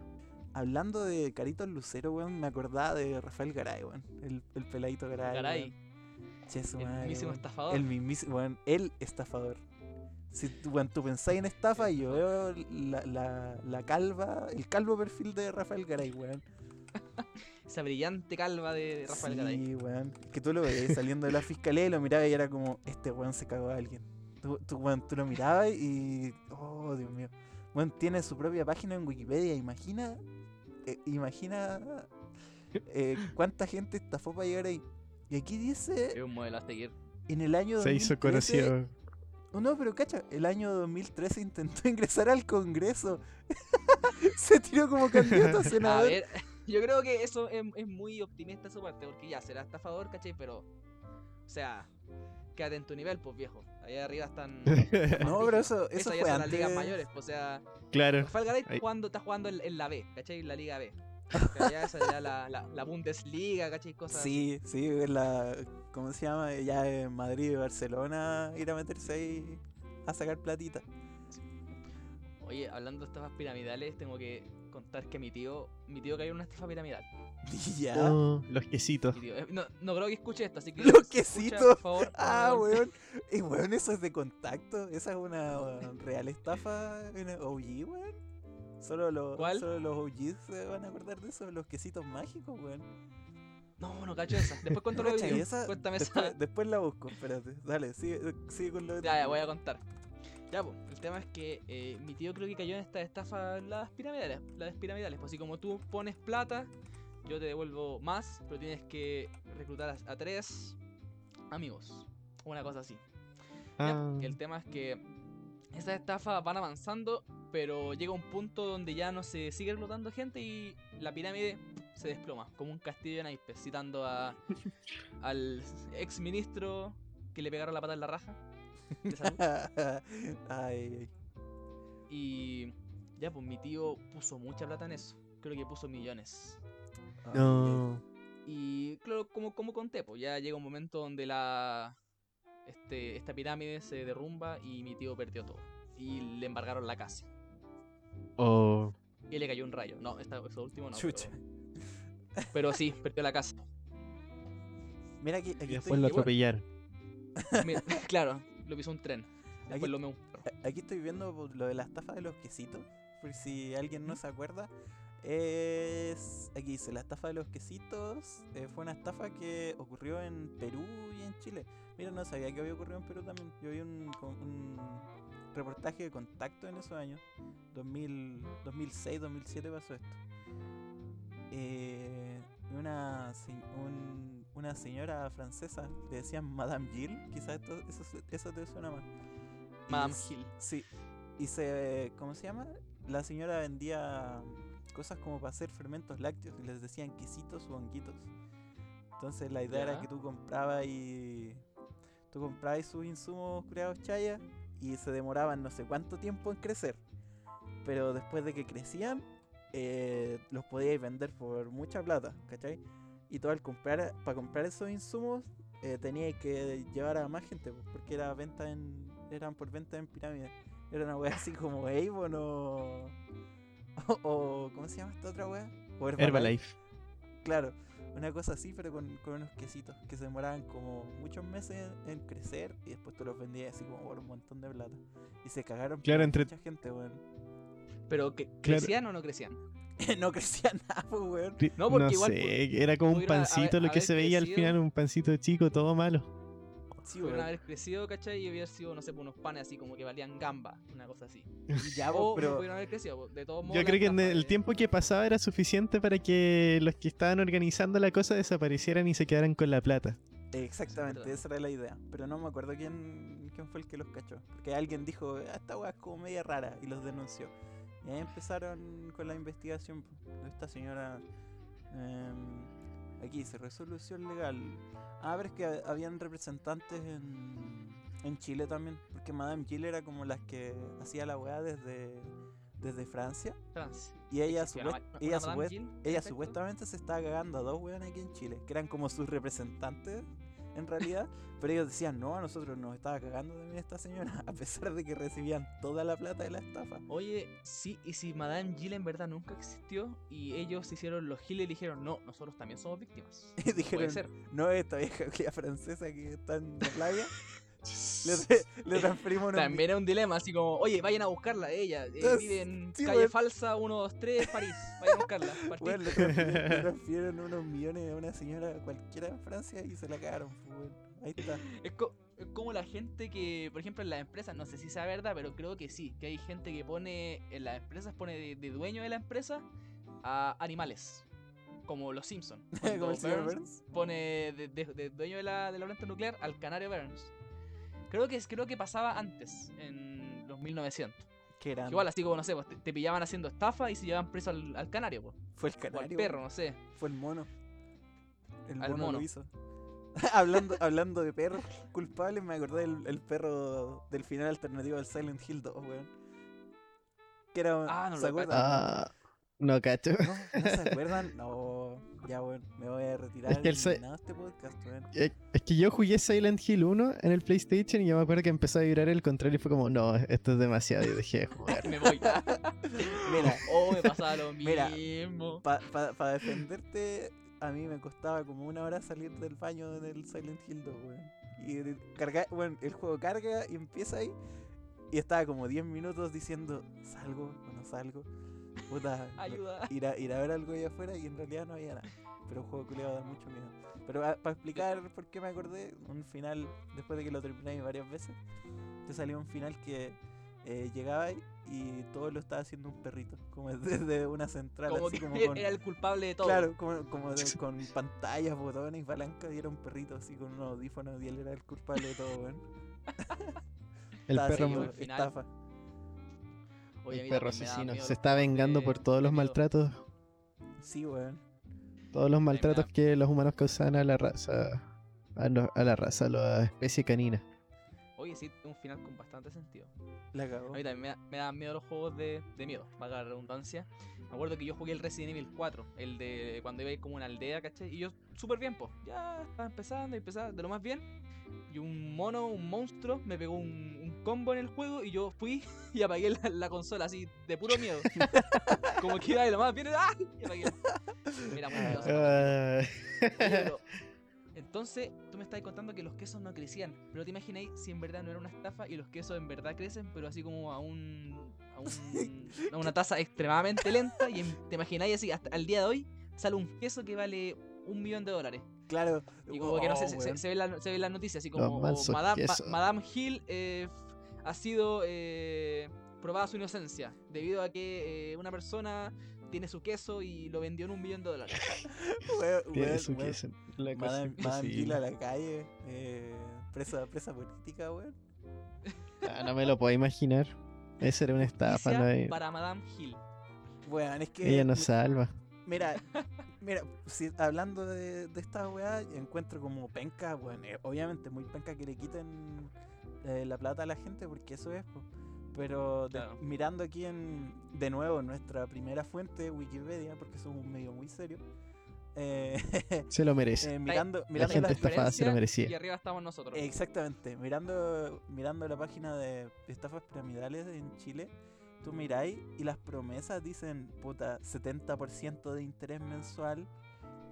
Hablando de Carito Lucero, weón, me acordaba de Rafael Garay, weón. El, el peladito Garay. Garay. Che, su madre, el mismísimo estafador. El mismísimo, weón. El estafador. Si bueno, tú pensáis en estafa, yo veo la, la, la calva, el calvo perfil de Rafael Garay, weón. Esa brillante calva de Rafael sí, Garay. Sí, weón. Que tú lo veías saliendo de la fiscalía y lo mirabas y era como, este weón se cagó a alguien. Tú, tú, weón, tú lo mirabas y... Oh, Dios mío. Weón, tiene su propia página en Wikipedia. Imagina... Eh, imagina... Eh, cuánta gente estafó para llegar ahí. Y aquí dice... Es un modelo a seguir. En el año se dos mil trece, hizo conocido... No, pero cacha, el año dos mil trece intentó ingresar al Congreso. Se tiró como candidato a senador. A ver, yo creo que eso es, es muy optimista su parte, porque ya será estafador, ¿cachai? Pero, o sea, quédate en tu nivel, pues viejo. Allá arriba están... No, pero eso, eso fue antes. Esas ya son las ligas mayores, pues, o sea... Claro. Rafael Garay está jugando, está jugando en, en la B, ¿cachai? En la Liga B. Ya esa ya la, la, la Bundesliga, ¿cachai? Cosas sí, así. Sí, la... ¿Cómo se llama? Ya en Madrid y Barcelona ir a meterse ahí a sacar platita. Oye, hablando de estafas piramidales, tengo que contar que mi tío, mi tío cayó en una estafa piramidal. Ya. Oh, los quesitos. Tío, no, no creo que escuche esto, así que... Los quesitos. Por favor, ah, weón. Y weón, eso es de contacto. Esa es una weón, real estafa en O G, weón. Solo los, ¿cuál? Solo los O Gs se van a acordar de eso, los quesitos mágicos, weón. No, no cacho esa. Después cuento lo de esa. Cuéntame después, esa. Después la busco, espérate. Dale, sigue, sigue con lo de. Ya, ya, voy a contar. Ya, pues, el tema es que eh, mi tío creo que cayó en esta estafa las piramidales. Las piramidales. Pues así como tú pones plata, yo te devuelvo más, pero tienes que reclutar a, a tres amigos. Una cosa así. Ah. Ya, el tema es que esas estafas van avanzando, pero llega un punto donde ya no se sigue reclutando gente y la pirámide se desploma, como un castillo de naipes, citando a, al ex ministro que le pegaron la pata en la raja de salud. Ay. Y ya, pues mi tío puso mucha plata en eso. Creo que puso millones. No. Y claro, como, como conté, pues ya llega un momento donde la este, esta pirámide se derrumba y mi tío perdió todo. Y le embargaron la casa. Oh. Y le cayó un rayo. No, eso último no. Chucha. Pero... Pero sí, perdió la casa. Mira aquí, aquí y después estoy... lo atropellaron. Mira, claro, lo pisó un tren. Después aquí, lo me un perro. Aquí estoy viendo lo de la estafa de los quesitos. Por si alguien no se acuerda. Es... Aquí dice, la estafa de los quesitos eh, fue una estafa que ocurrió en Perú y en Chile. Mira, no sabía que había ocurrido en Perú también. Yo vi un, un reportaje de Contacto en esos años. dos mil, dos mil seis, dos mil siete pasó esto. Eh, una, un, una señora francesa, le decían Madame Gilles, quizás eso, eso te suena más. Madame Gilles. Sí. Y se... ¿Cómo se llama? La señora vendía cosas como para hacer fermentos lácteos y les decían quesitos o honguitos. Entonces la idea, ¿ya?, era que tú comprabas y... Tú comprabas sus insumos curados chaya y se demoraban no sé cuánto tiempo en crecer. Pero después de que crecían, eh, los podíais vender por mucha plata, ¿cachai? Y todo al comprar, para comprar esos insumos, eh, teníais que llevar a más gente, porque era venta en, eran por venta en pirámide. Era una wea así como Avon o, o, o... ¿Cómo se llama esta otra wea? O Herbalife. Herbalife. Claro, una cosa así, pero con, con unos quesitos que se demoraban como muchos meses en crecer y después tú los vendías así como por un montón de plata. Y se cagaron, claro, por entre... mucha gente, weón. ¿Pero que, crecían, claro, o no crecían? No crecía nada, pues, weón. No, porque no igual, sé, pues, era como un pancito a, a lo que se veía crecido. Al final, un pancito chico, todo malo. Sí, weón. Haber crecido, ¿cachai? Y hubiera sido, no sé, unos panes así como que valían gamba, una cosa así. Y ya vos, pero... no pudieron haber crecido, de todos modos. Yo creo que en el de... tiempo que pasaba era suficiente para que los que estaban organizando la cosa desaparecieran y se quedaran con la plata. Exactamente, sí, esa era la idea. Pero no me acuerdo quién, quién fue el que los cachó. Porque alguien dijo, ah, esta weá es como media rara, y los denunció. Y ahí empezaron con la investigación de esta señora. Eh, aquí dice, resolución legal. Ah, pero es que habían representantes en, en Chile también. Porque Madame Gilles era como las que hacía la weá desde, desde Francia. Francia. Y ella, sí, supuest- la, ella, supuest- Gilles, ella supuestamente se estaba cagando a dos weones aquí en Chile, que eran como sus representantes en realidad. Pero ellos decían, no, a nosotros nos estaba cagando también esta señora, a pesar de que recibían toda la plata de la estafa. Oye, sí, y si Madame Gilles en verdad nunca existió y ellos se hicieron los giles y dijeron, no, nosotros también somos víctimas. Y dijeron, puede ser, no, esta vieja francesa que está en la playa. le, le transferimos también un... era un dilema, así como, oye, vayan a buscarla, ella eh, Entonces, vive en sí, calle, wey, falsa uno dos tres, París, vayan a buscarla. Wey, le, transfirieron, le transfirieron unos millones a una señora cualquiera en Francia y se la cagaron, wey. Ahí está. Es, co- es como la gente que, por ejemplo, en las empresas, no sé si sea verdad, pero creo que sí, que hay gente que pone en las empresas, pone de, de dueño de la empresa a animales, como los Simpsons. Como el señor Burns pone de, de, de dueño de la, de la planta nuclear al canario Burns. Creo que, creo que pasaba antes, en los mil novecientos. Qué grande. Igual, así como, no sé, pues, te, te pillaban haciendo estafa y se llevaban preso al, al canario, pues. Fue el canario. O al perro, no sé. Fue el mono. El al mono, mono lo hizo. hablando, hablando de perros culpables, me acordé del el perro del final alternativo del Silent Hill dos, weón. Que era... Ah, no ¿se lo ah, no cacho. ¿No? ¿No se acuerdan? No... Ya, bueno, me voy a retirar. Es que, el si- nada, este podcast, bueno. Es que yo jugué Silent Hill uno en el PlayStation y yo me acuerdo que empezó a vibrar el control y fue como, no, esto es demasiado y dejé de jugar. Me voy. Mira, oh, me pasaba lo mismo. Para pa, pa defenderte, a mí me costaba como una hora salir del baño del Silent Hill dos, güey. Y carga, bueno, el juego carga y empieza ahí y estaba como diez minutos diciendo, ¿salgo o no salgo? Puta, ayuda. Ir a, ir a ver algo ahí afuera y en realidad no había nada. Pero un juego culiado da mucho miedo. Pero para explicar por qué me acordé, un final, después de que lo terminé varias veces, te salió un final que eh, llegaba ahí y todo lo estaba haciendo un perrito, como desde una central. Como así, que como con, era el culpable de todo. Claro, como, como de, con pantallas, botones, palancas, y era un perrito así con unos audífonos y él era el culpable de todo, weón. El perro muy estafa. Oye, el perro asesino se está vengando de, por todos los maltratos. Sí, weón. Todos los maltratos que los humanos causaban a la raza, a, no, a la raza, a la especie canina. Oye, sí, un final con bastante sentido. La cagó. A mí también me, da, me dan miedo los juegos de, de miedo, valga la redundancia. Me acuerdo que yo jugué el Resident Evil cuatro, el de cuando iba a ir como una aldea, ¿cachai? Y yo, súper bien, pues, ya estaba empezando y empezaba de lo más bien. Y un mono, un monstruo, me pegó un, un combo en el juego y yo fui y apagué la, la consola así, de puro miedo. Como que iba de lo más bien, ¡ah! Y apagué. Mira, muy miedoso. Entonces, tú me estás contando que los quesos no crecían, pero te imagináis si en verdad no era una estafa y los quesos en verdad crecen, pero así como a un, a, un, a una tasa extremadamente lenta, y te imagináis así, hasta al día de hoy sale un queso que vale un millón de dólares. Claro. Y como oh, que no sé, se, se, se ve la, se ve la noticia, así como Madame, ma, Madame Gilles eh, ha sido eh, probada su inocencia debido a que eh, una persona tiene su queso y lo vendió en un millón de dólares. Bueno, tiene bueno, su bueno. queso. La Madame, Madame Gilles a la calle, eh, presa, presa política, weón. No, no me lo puedo imaginar. Esa era una estafa. No, para Madame Gilles. Bueno, es que ella nos salva. Mira, mira, si, hablando de, de esta weá, encuentro como penca, bueno, eh, obviamente muy penca que le quiten eh, la plata a la gente, porque eso es, pues. Pero de, claro. Mirando aquí en, de nuevo, nuestra primera fuente, Wikipedia, porque somos un medio muy serio. Eh, se lo merece. Eh, mirando, mirando la gente la estafada se lo merecía. Y arriba estamos nosotros. Exactamente. Mirando, mirando la página de estafas piramidales en Chile, tú miráis y las promesas dicen, puta, setenta por ciento de interés mensual.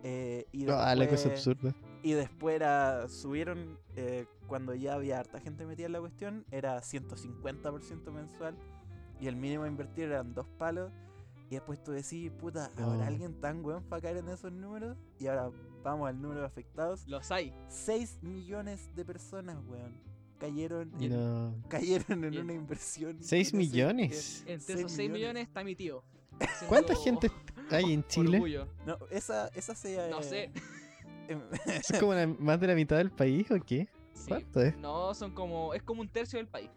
Eh, y no, después, la cosa absurda. Y después era, subieron, eh, cuando ya había harta gente metida en la cuestión, era ciento cincuenta por ciento mensual. Y el mínimo a invertir eran dos palos. Y después tú decís, puta, ¿habrá oh. alguien tan weón para caer en esos números? Y ahora vamos al número de afectados. Los hay. seis millones de personas, weón, cayeron en, no. cayeron en una inversión. ¿seis millones? Entre seis esos seis millones está mi tío. ¿Cuánta gente hay en Chile? Orgullo. No, esa, esa sea... No eh, sé. ¿Es como la, más de la mitad del país o qué? Sí. ¿Cuánto es? No, son como... Es como un tercio del país.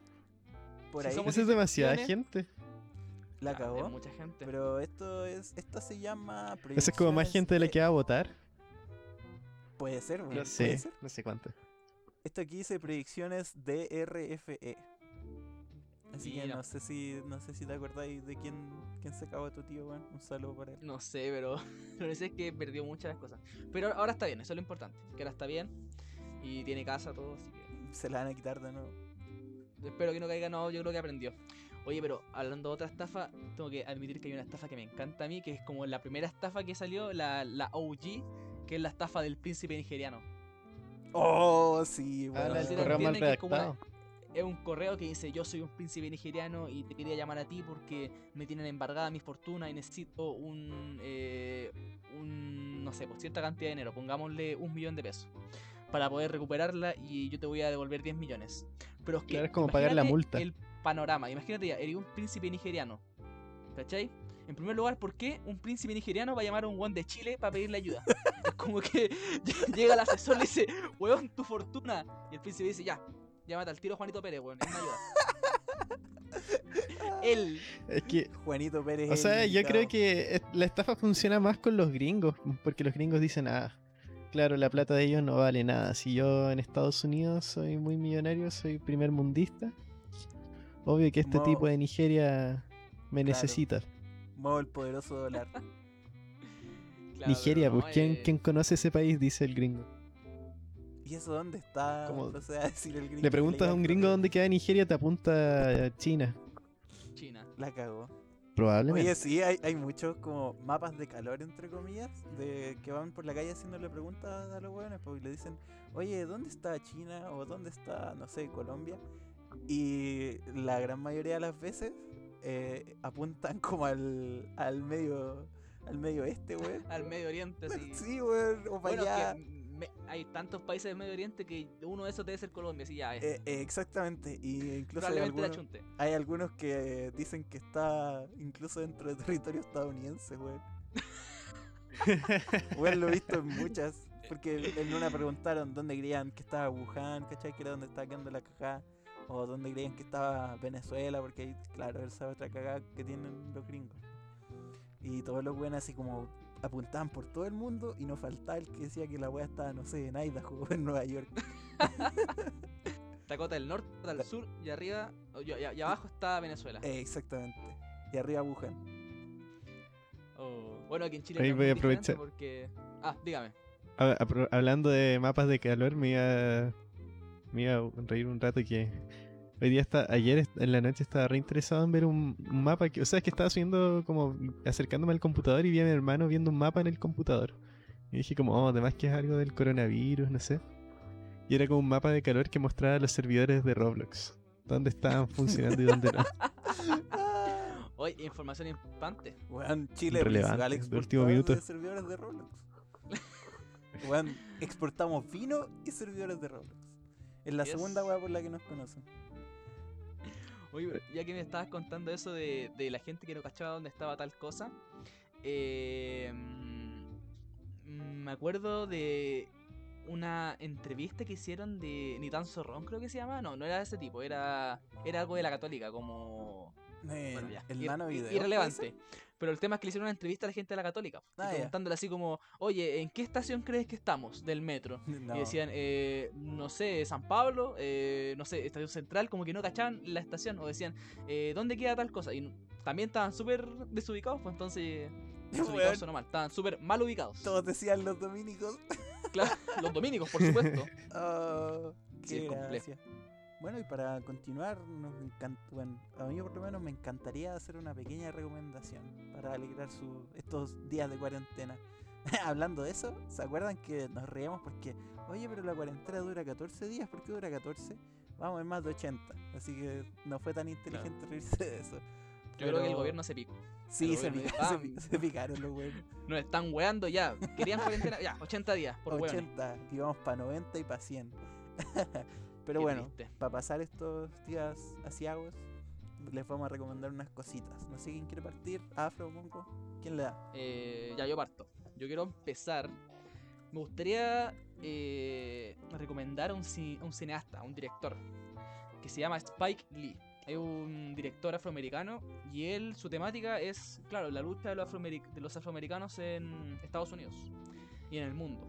Por ahí. Si somos, eso es demasiada gente. La cagó, mucha gente. Pero esto es, esta se llama... ¿Eso es como más gente de la que va a votar? Puede ser, güey. No sé, ser? no sé cuánto. Esto aquí dice predicciones D R F E. Así Mira. que no sé si no sé si te acordáis de quién, quién se cagó a tu tío, güey. Un saludo para él. No sé, pero lo que sé es que perdió muchas cosas. Pero ahora está bien, eso es lo importante. Que ahora está bien y tiene casa, todo, así que... Se la van a quitar de nuevo. Espero que no caiga, no, yo creo que aprendió. Oye, pero hablando de otra estafa, tengo que admitir que hay una estafa que me encanta a mí, que es como la primera estafa que salió, la, la O G, que es la estafa del príncipe nigeriano. Oh, sí, bueno. Ah, el correo mal redactado. Es, es un correo que dice, yo soy un príncipe nigeriano y te quería llamar a ti porque me tienen embargada mis fortunas y necesito un, eh, un, no sé, pues cierta cantidad de dinero, pongámosle un millón de pesos, para poder recuperarla y yo te voy a devolver diez millones. Pero es que... Claro, es como pagar la multa. El panorama, imagínate ya, eres un príncipe nigeriano, ¿cachai? En primer lugar, ¿por qué un príncipe nigeriano va a llamar a un weón de Chile para pedirle ayuda? Es como que llega el asesor y le dice, weón, tu fortuna. Y el príncipe dice, ya, llámate al tiro Juanito Pérez, weón, es una ayuda. Él... Es que... Juanito Pérez... O sea, yo creo que la estafa funciona más con los gringos, porque los gringos dicen, ah... Claro, la plata de ellos no vale nada. Si yo en Estados Unidos soy muy millonario, soy primer mundista, obvio que este Mo... tipo de Nigeria me claro. necesita. Modo el poderoso dólar. Claro, Nigeria, no, pues, ¿quién, eh... ¿quién conoce ese país? Dice el gringo. ¿Y eso dónde está? O sea, decir el gringo. Le preguntas a un gringo dónde queda Nigeria, te apunta a China. China. La cagó. Probablemente. Oye, sí, hay, hay muchos como mapas de calor, entre comillas, de que van por la calle haciéndole preguntas a los hueones, porque le dicen, oye, ¿dónde está China? O ¿dónde está, no sé, Colombia? Y la gran mayoría de las veces eh, apuntan como al, al medio al medio este, güey. Al medio oriente, sí. Sí, güey, o para bueno, allá. Que... Me, hay tantos países del Medio Oriente que uno de esos debe ser Colombia, sí, ya es. Eh, eh, exactamente, y incluso hay algunos, hay algunos que dicen que está incluso dentro del territorio estadounidense, güey. Güey, lo he visto en muchas, porque en una preguntaron dónde creían que estaba Wuhan, ¿cachai? Que era donde estaba quedando la cagada, o dónde creían que estaba Venezuela, porque ahí, claro, esa otra cagada que tienen los gringos. Y todos los güeyes así como... apuntaban por todo el mundo y no faltaba el que decía que la wea estaba, no sé, en Idaho o en Nueva York. Dakota del norte, Dakota del sur y arriba, y, y, y abajo está Venezuela. Eh, exactamente. Y arriba Wuhan. Oh, bueno, aquí en Chile ahí voy a aprovechar porque... Ah, dígame. A, apro- hablando de mapas de calor, me iba, me iba a reír un rato que... Hoy día está, ayer en la noche estaba re interesado en ver un mapa, que, o sea, es que estaba subiendo como, acercándome al computador y vi a mi hermano viendo un mapa en el computador. Y dije como, oh, además que es algo del coronavirus, no sé. Y era como un mapa de calor que mostraba los servidores de Roblox, dónde estaban funcionando y dónde no. Hoy, información importante. Bueno, Chile principal exportador de servidores de Roblox. Bueno, exportamos vino y servidores de Roblox. Es la yes. segunda hueá por la que nos conocen. Oye, ya que me estabas contando eso de, de la gente que no cachaba dónde estaba tal cosa, eh, me acuerdo de una entrevista que hicieron de Nitán Zorrón, creo que se llama. No, no era de ese tipo, era era algo de la Católica, como... Eh, bueno, ya, el ir, nano video, irrelevante. Pero el tema es que le hicieron una entrevista a la gente de la Católica, ah, preguntándole así como, oye, ¿en qué estación crees que estamos del metro? No. Y decían, eh, no sé, San Pablo, eh, no sé, Estación Central, como que no cachaban la estación. O decían, eh, ¿dónde queda tal cosa? Y también estaban súper desubicados, pues entonces... Desubicados son normal, estaban súper mal ubicados. Todos decían los dominicos. Claro, los dominicos, por supuesto. Oh, sí, qué gracia. Bueno, y para continuar, nos encanta, bueno, a mí por lo menos me encantaría hacer una pequeña recomendación para alegrar su, estos días de cuarentena. Hablando de eso, ¿se acuerdan que nos reíamos porque, oye, pero la cuarentena dura catorce días, ¿por qué dura catorce? Vamos, es más de ochenta, así que no fue tan inteligente claro. reírse de eso. Yo pero... creo que el gobierno se picó. Sí, se, pica, dijo, se, pica, se picaron los huevos. Nos están hueando ya, querían cuarentena, ya, ochenta días por huevo. ochenta, y vamos para noventa y para cien. Pero bueno, para pasar estos días asiagos, les vamos a recomendar unas cositas. No sé quién quiere partir, Afro, Monco, ¿quién le da? Eh, ya, yo parto. Yo quiero empezar. Me gustaría eh, recomendar a un, a un cineasta, a un director, que se llama Spike Lee. Es un director afroamericano y él, su temática es, claro, la lucha de los, afroameric- de los afroamericanos en Estados Unidos y en el mundo.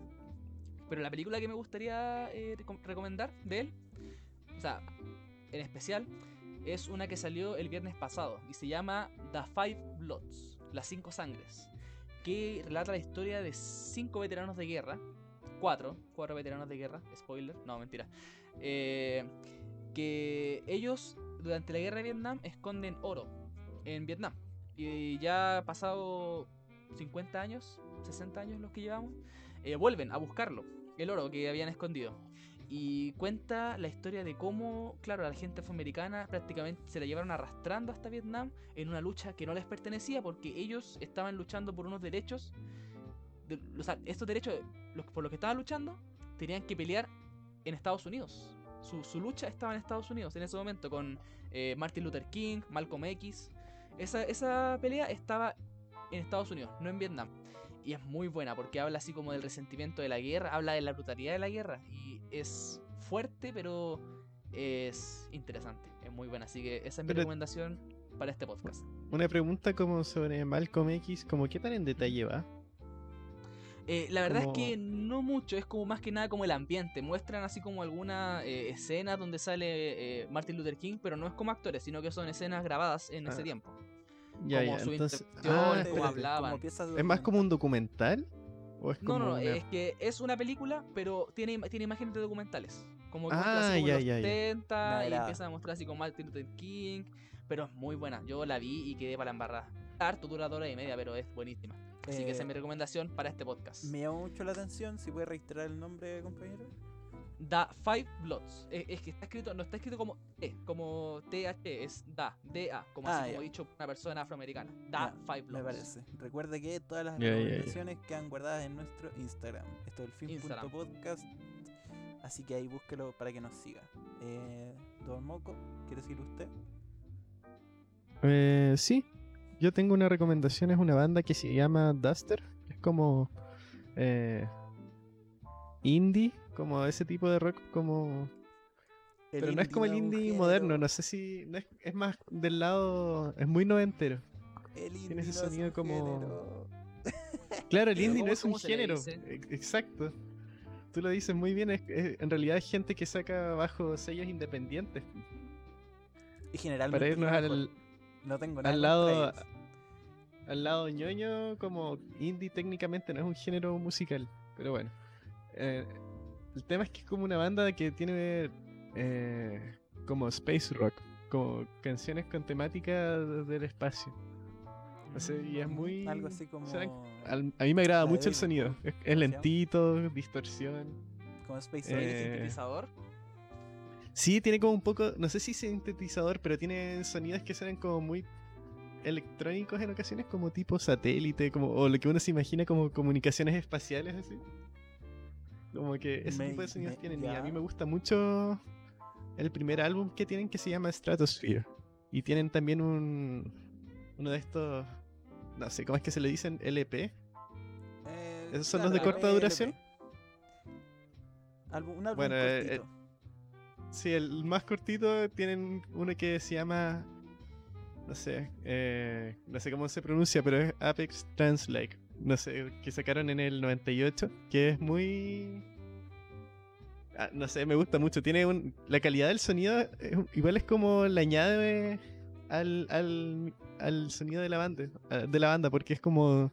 Pero la película que me gustaría eh, recomendar de él, o sea, en especial, es una que salió el viernes pasado y se llama Da Five Bloods, Las Cinco Sangres, que relata la historia de cinco veteranos de guerra, cuatro, cuatro veteranos de guerra, spoiler, no, mentira, eh, que ellos durante la guerra de Vietnam esconden oro en Vietnam y ya ha pasado cincuenta años, sesenta años los que llevamos, eh, vuelven a buscarlo, el oro que habían escondido. Y cuenta la historia de cómo, claro, la gente afroamericana prácticamente se la llevaron arrastrando hasta Vietnam en una lucha que no les pertenecía porque ellos estaban luchando por unos derechos. De, o sea, estos derechos los, por los que estaban luchando tenían que pelear en Estados Unidos. Su, su lucha estaba en Estados Unidos en ese momento con eh, Martin Luther King, Malcolm X. Esa, esa pelea estaba en Estados Unidos, no en Vietnam. Y es muy buena porque habla así como del resentimiento de la guerra, habla de la brutalidad de la guerra y es fuerte pero es interesante, es muy buena, así que esa es mi pero recomendación para este podcast. Una pregunta como sobre Malcolm X, como ¿qué tan en detalle va? Eh, la verdad como... es que no mucho, es como más que nada como el ambiente, muestran así como alguna eh, escena donde sale eh, Martin Luther King, pero no es como actores, sino que son escenas grabadas en ah. ese tiempo. Ya, como ya, su entonces... ah, como hablaban. Como ¿es más como un documental? ¿O es como no, no, una... es que es una película, pero tiene, tiene imágenes de documentales. Como que ah, ya, ya, los setenta, y empiezan a mostrar así con Martin Luther King. Pero es muy buena, yo la vi y quedé para la embarrada. Harto, dura dos horas y media, pero es buenísima. Así eh, que esa es mi recomendación para este podcast. Me llamó mucho la atención, si puedes reiterar el nombre, compañero. Da Five Bloods. Es, es que está escrito, no está escrito como T, como T H, es Da, D A, como ah, así yeah. como dicho una persona afroamericana. Da yeah, Five Bloods. Me parece. Recuerda que todas las yeah, recomendaciones yeah, yeah. quedan guardadas en nuestro Instagram. Esto es el fin punto podcast. Así que ahí búsquelo para que nos siga. Eh, Don Moco, ¿quiere decir usted? Eh, sí. Yo tengo una recomendación, es una banda que se llama Duster. Es como eh, indie. Como ese tipo de rock, como... El pero no es como el indie agujero. Moderno, no sé si... No es, es más del lado... Es muy noventero. El indie tiene ese no sonido es como... Género. Claro, el indie no es un género. Exacto. Tú lo dices muy bien. Es, es, en realidad es gente que saca bajo sellos independientes. Y generalmente... Para irnos al... No tengo nada al lado, al lado ñoño, como indie técnicamente no es un género musical. Pero bueno. Eh... El tema es que es como una banda que tiene eh, como space rock, como canciones con temática del espacio. O sea, y es muy... Algo así como... O sea, a mí me agrada mucho el sonido. Es, es lentito, distorsión. ¿Como space rock? Eh, ¿sintetizador? Sí, tiene como un poco... No sé si sintetizador, pero tiene sonidos que suenan como muy electrónicos en ocasiones, como tipo satélite, como o lo que uno se imagina como comunicaciones espaciales, así. Como que ese me, tipo de sonidos me, tienen ya. Y a mí me gusta mucho el primer álbum que tienen que se llama Stratosphere. Y tienen también un uno de estos, no sé, ¿cómo es que se le dicen? L P. Eh, ¿Esos son claro, los de corta duración? Álbum, un álbum bueno, cortito. Eh, sí, el más cortito tienen uno que se llama... No sé, eh, no sé cómo se pronuncia, pero es Apex Translake. No sé, que sacaron en el noventa y ocho, que es muy... Ah, no sé, me gusta mucho. Tiene un... La calidad del sonido eh, igual es como la añade al, al, al sonido de la banda, de la banda, porque es como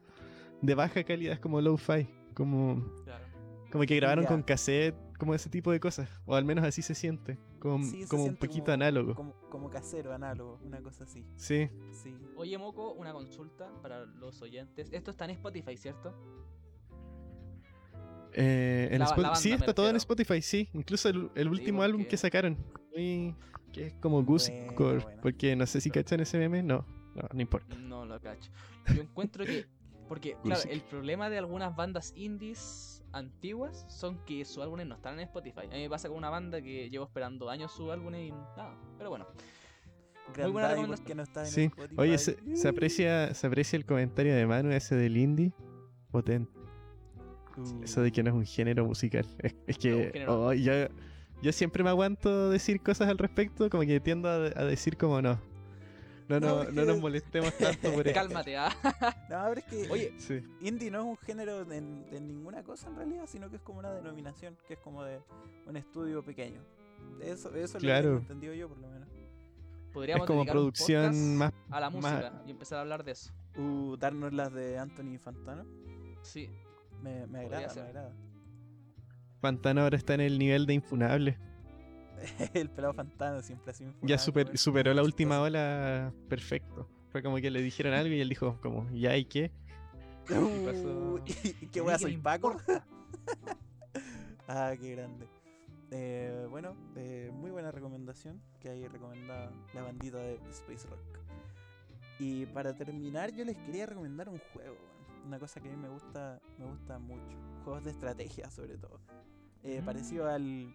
de baja calidad, es como lo-fi, como, claro. como que grabaron yeah. con cassette, como ese tipo de cosas, o al menos así se siente, como, sí, se como siente un poquito como, análogo. Como, como casero, análogo, una cosa así. Sí. sí. Oye, Moco, una consulta para los oyentes. Esto está en Spotify, ¿cierto? Eh, en la, Sp- la sí, está todo en Spotify, sí. Incluso el, el último sí, álbum que sacaron, muy, que es como Goosecore, bueno, bueno. porque no sé si pero... cachan ese meme, no, no, no importa. No lo cacho. Yo encuentro que, porque claro, el problema de algunas bandas indies antiguas son que sus álbumes no están en Spotify. A mí me pasa con una banda que llevo esperando años sus álbumes y nada, pero bueno. Muy buena recomendación. Que no está en sí. Spotify. Oye, se, se, aprecia, se aprecia el comentario de Manu, ese del indie, potente. Eso de que no es un género musical. Es, es que no, oh, yo, yo siempre me aguanto decir cosas al respecto, como que tiendo a, a decir como no. No, no, no, no nos molestemos tanto por eso. Cálmate, ah. No, pero es que Oye, sí. indie no es un género de, de ninguna cosa en realidad, sino que es como una denominación, que es como de un estudio pequeño. Eso, eso claro. es lo que he entendido yo, por lo menos. Podríamos es como producción más a la música más... y empezar a hablar de eso. Uh, darnos las de Anthony Fantano. Sí. Me, me agrada, me agrada. Fantano ahora está en el nivel de infunable. El pelado Fantano siempre ha sido infunable. Ya super, superó la última ola perfecto. Fue como que le dijeron algo y él dijo como, ¿ya y qué? Uh, y pasó... ¿Y qué wea soy, Paco? Ah, qué grande. Eh, bueno, eh, muy buena recomendación que ahí recomendaba la bandita de Space Rock. Y para terminar yo les quería recomendar un juego, una cosa que a mí me gusta me gusta mucho, juegos de estrategia sobre todo, eh, mm. parecido al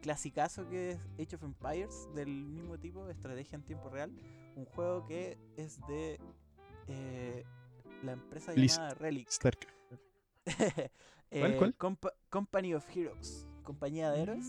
clasicazo que es Age of Empires, del mismo tipo, estrategia en tiempo real, un juego que es de eh, la empresa List- llamada Relic. eh, ¿Cuál, cuál? Compa- Company of Heroes, compañía de héroes.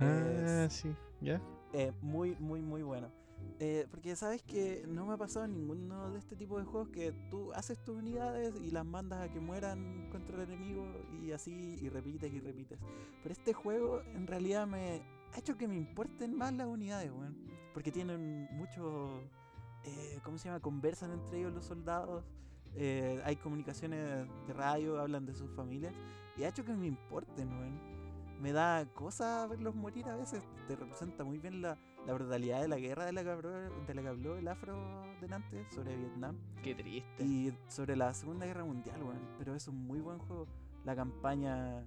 Ah, es, sí, ya. Yeah. Eh, muy, muy, muy bueno. Eh, porque sabes que no me ha pasado en ninguno de este tipo de juegos que tú haces tus unidades y las mandas a que mueran contra el enemigo y así, y repites y repites. Pero este juego en realidad me ha hecho que me importen más las unidades, weón. Porque tienen mucho, eh, ¿cómo se llama? Conversan entre ellos los soldados, eh, hay comunicaciones de radio, hablan de sus familias, y ha hecho que me importen, weón. Me da cosa verlos morir a veces. Te representa muy bien la, la brutalidad de la guerra de la, de la que habló el afro delante, sobre Vietnam. Qué triste. Y sobre la Segunda Guerra Mundial, bueno, pero es un muy buen juego. La campaña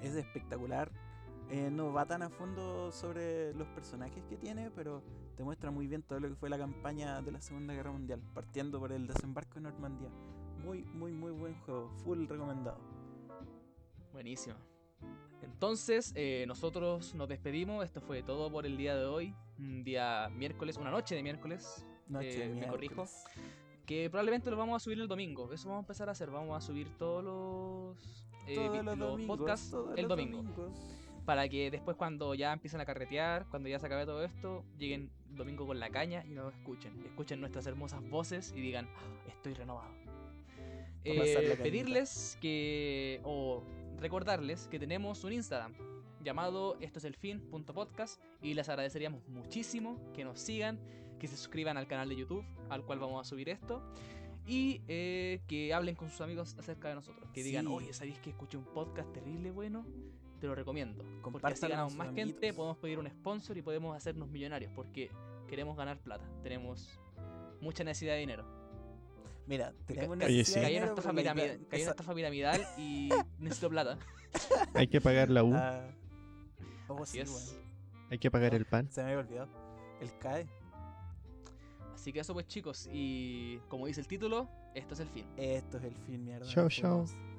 es espectacular. Eh, no va tan a fondo sobre los personajes que tiene, pero te muestra muy bien todo lo que fue la campaña de la Segunda Guerra Mundial, partiendo por el desembarco en Normandía. Muy, muy, muy buen juego. Full recomendado. Buenísimo. Entonces, eh, nosotros nos despedimos. Esto fue todo por el día de hoy. Un día miércoles, una noche de miércoles. Noche eh, de miércoles. Me corrijo. Que probablemente lo vamos a subir el domingo. Eso vamos a empezar a hacer. Vamos a subir todos los, eh, todos los, los domingos, podcasts todos el domingo. Domingos. Para que después, cuando ya empiecen a carretear, cuando ya se acabe todo esto, lleguen el domingo con la caña y nos escuchen. Escuchen nuestras hermosas voces y digan: oh, estoy renovado. Eh, pedirles que. Oh, recordarles que tenemos un Instagram llamado esto es el fin punto podcast y les agradeceríamos muchísimo que nos sigan, que se suscriban al canal de YouTube al cual vamos a subir esto y eh, que hablen con sus amigos acerca de nosotros, que sí. digan, oye, ¿sabéis que escuché un podcast terrible bueno? Te lo recomiendo. Compártalo, porque así ganamos más amiguitos. Gente, podemos pedir un sponsor y podemos hacernos millonarios porque queremos ganar plata, tenemos mucha necesidad de dinero. Mira, tenemos una sí. cayó una estafa piramidal, piramidal y necesito plata. Hay que pagar la U. Uh, oh, así sí, es. Bueno. Hay que pagar el pan. Se me había olvidado. El C A E. Así que eso pues chicos, y como dice el título, esto es el fin. Esto es el fin, mierda. Chao, chao.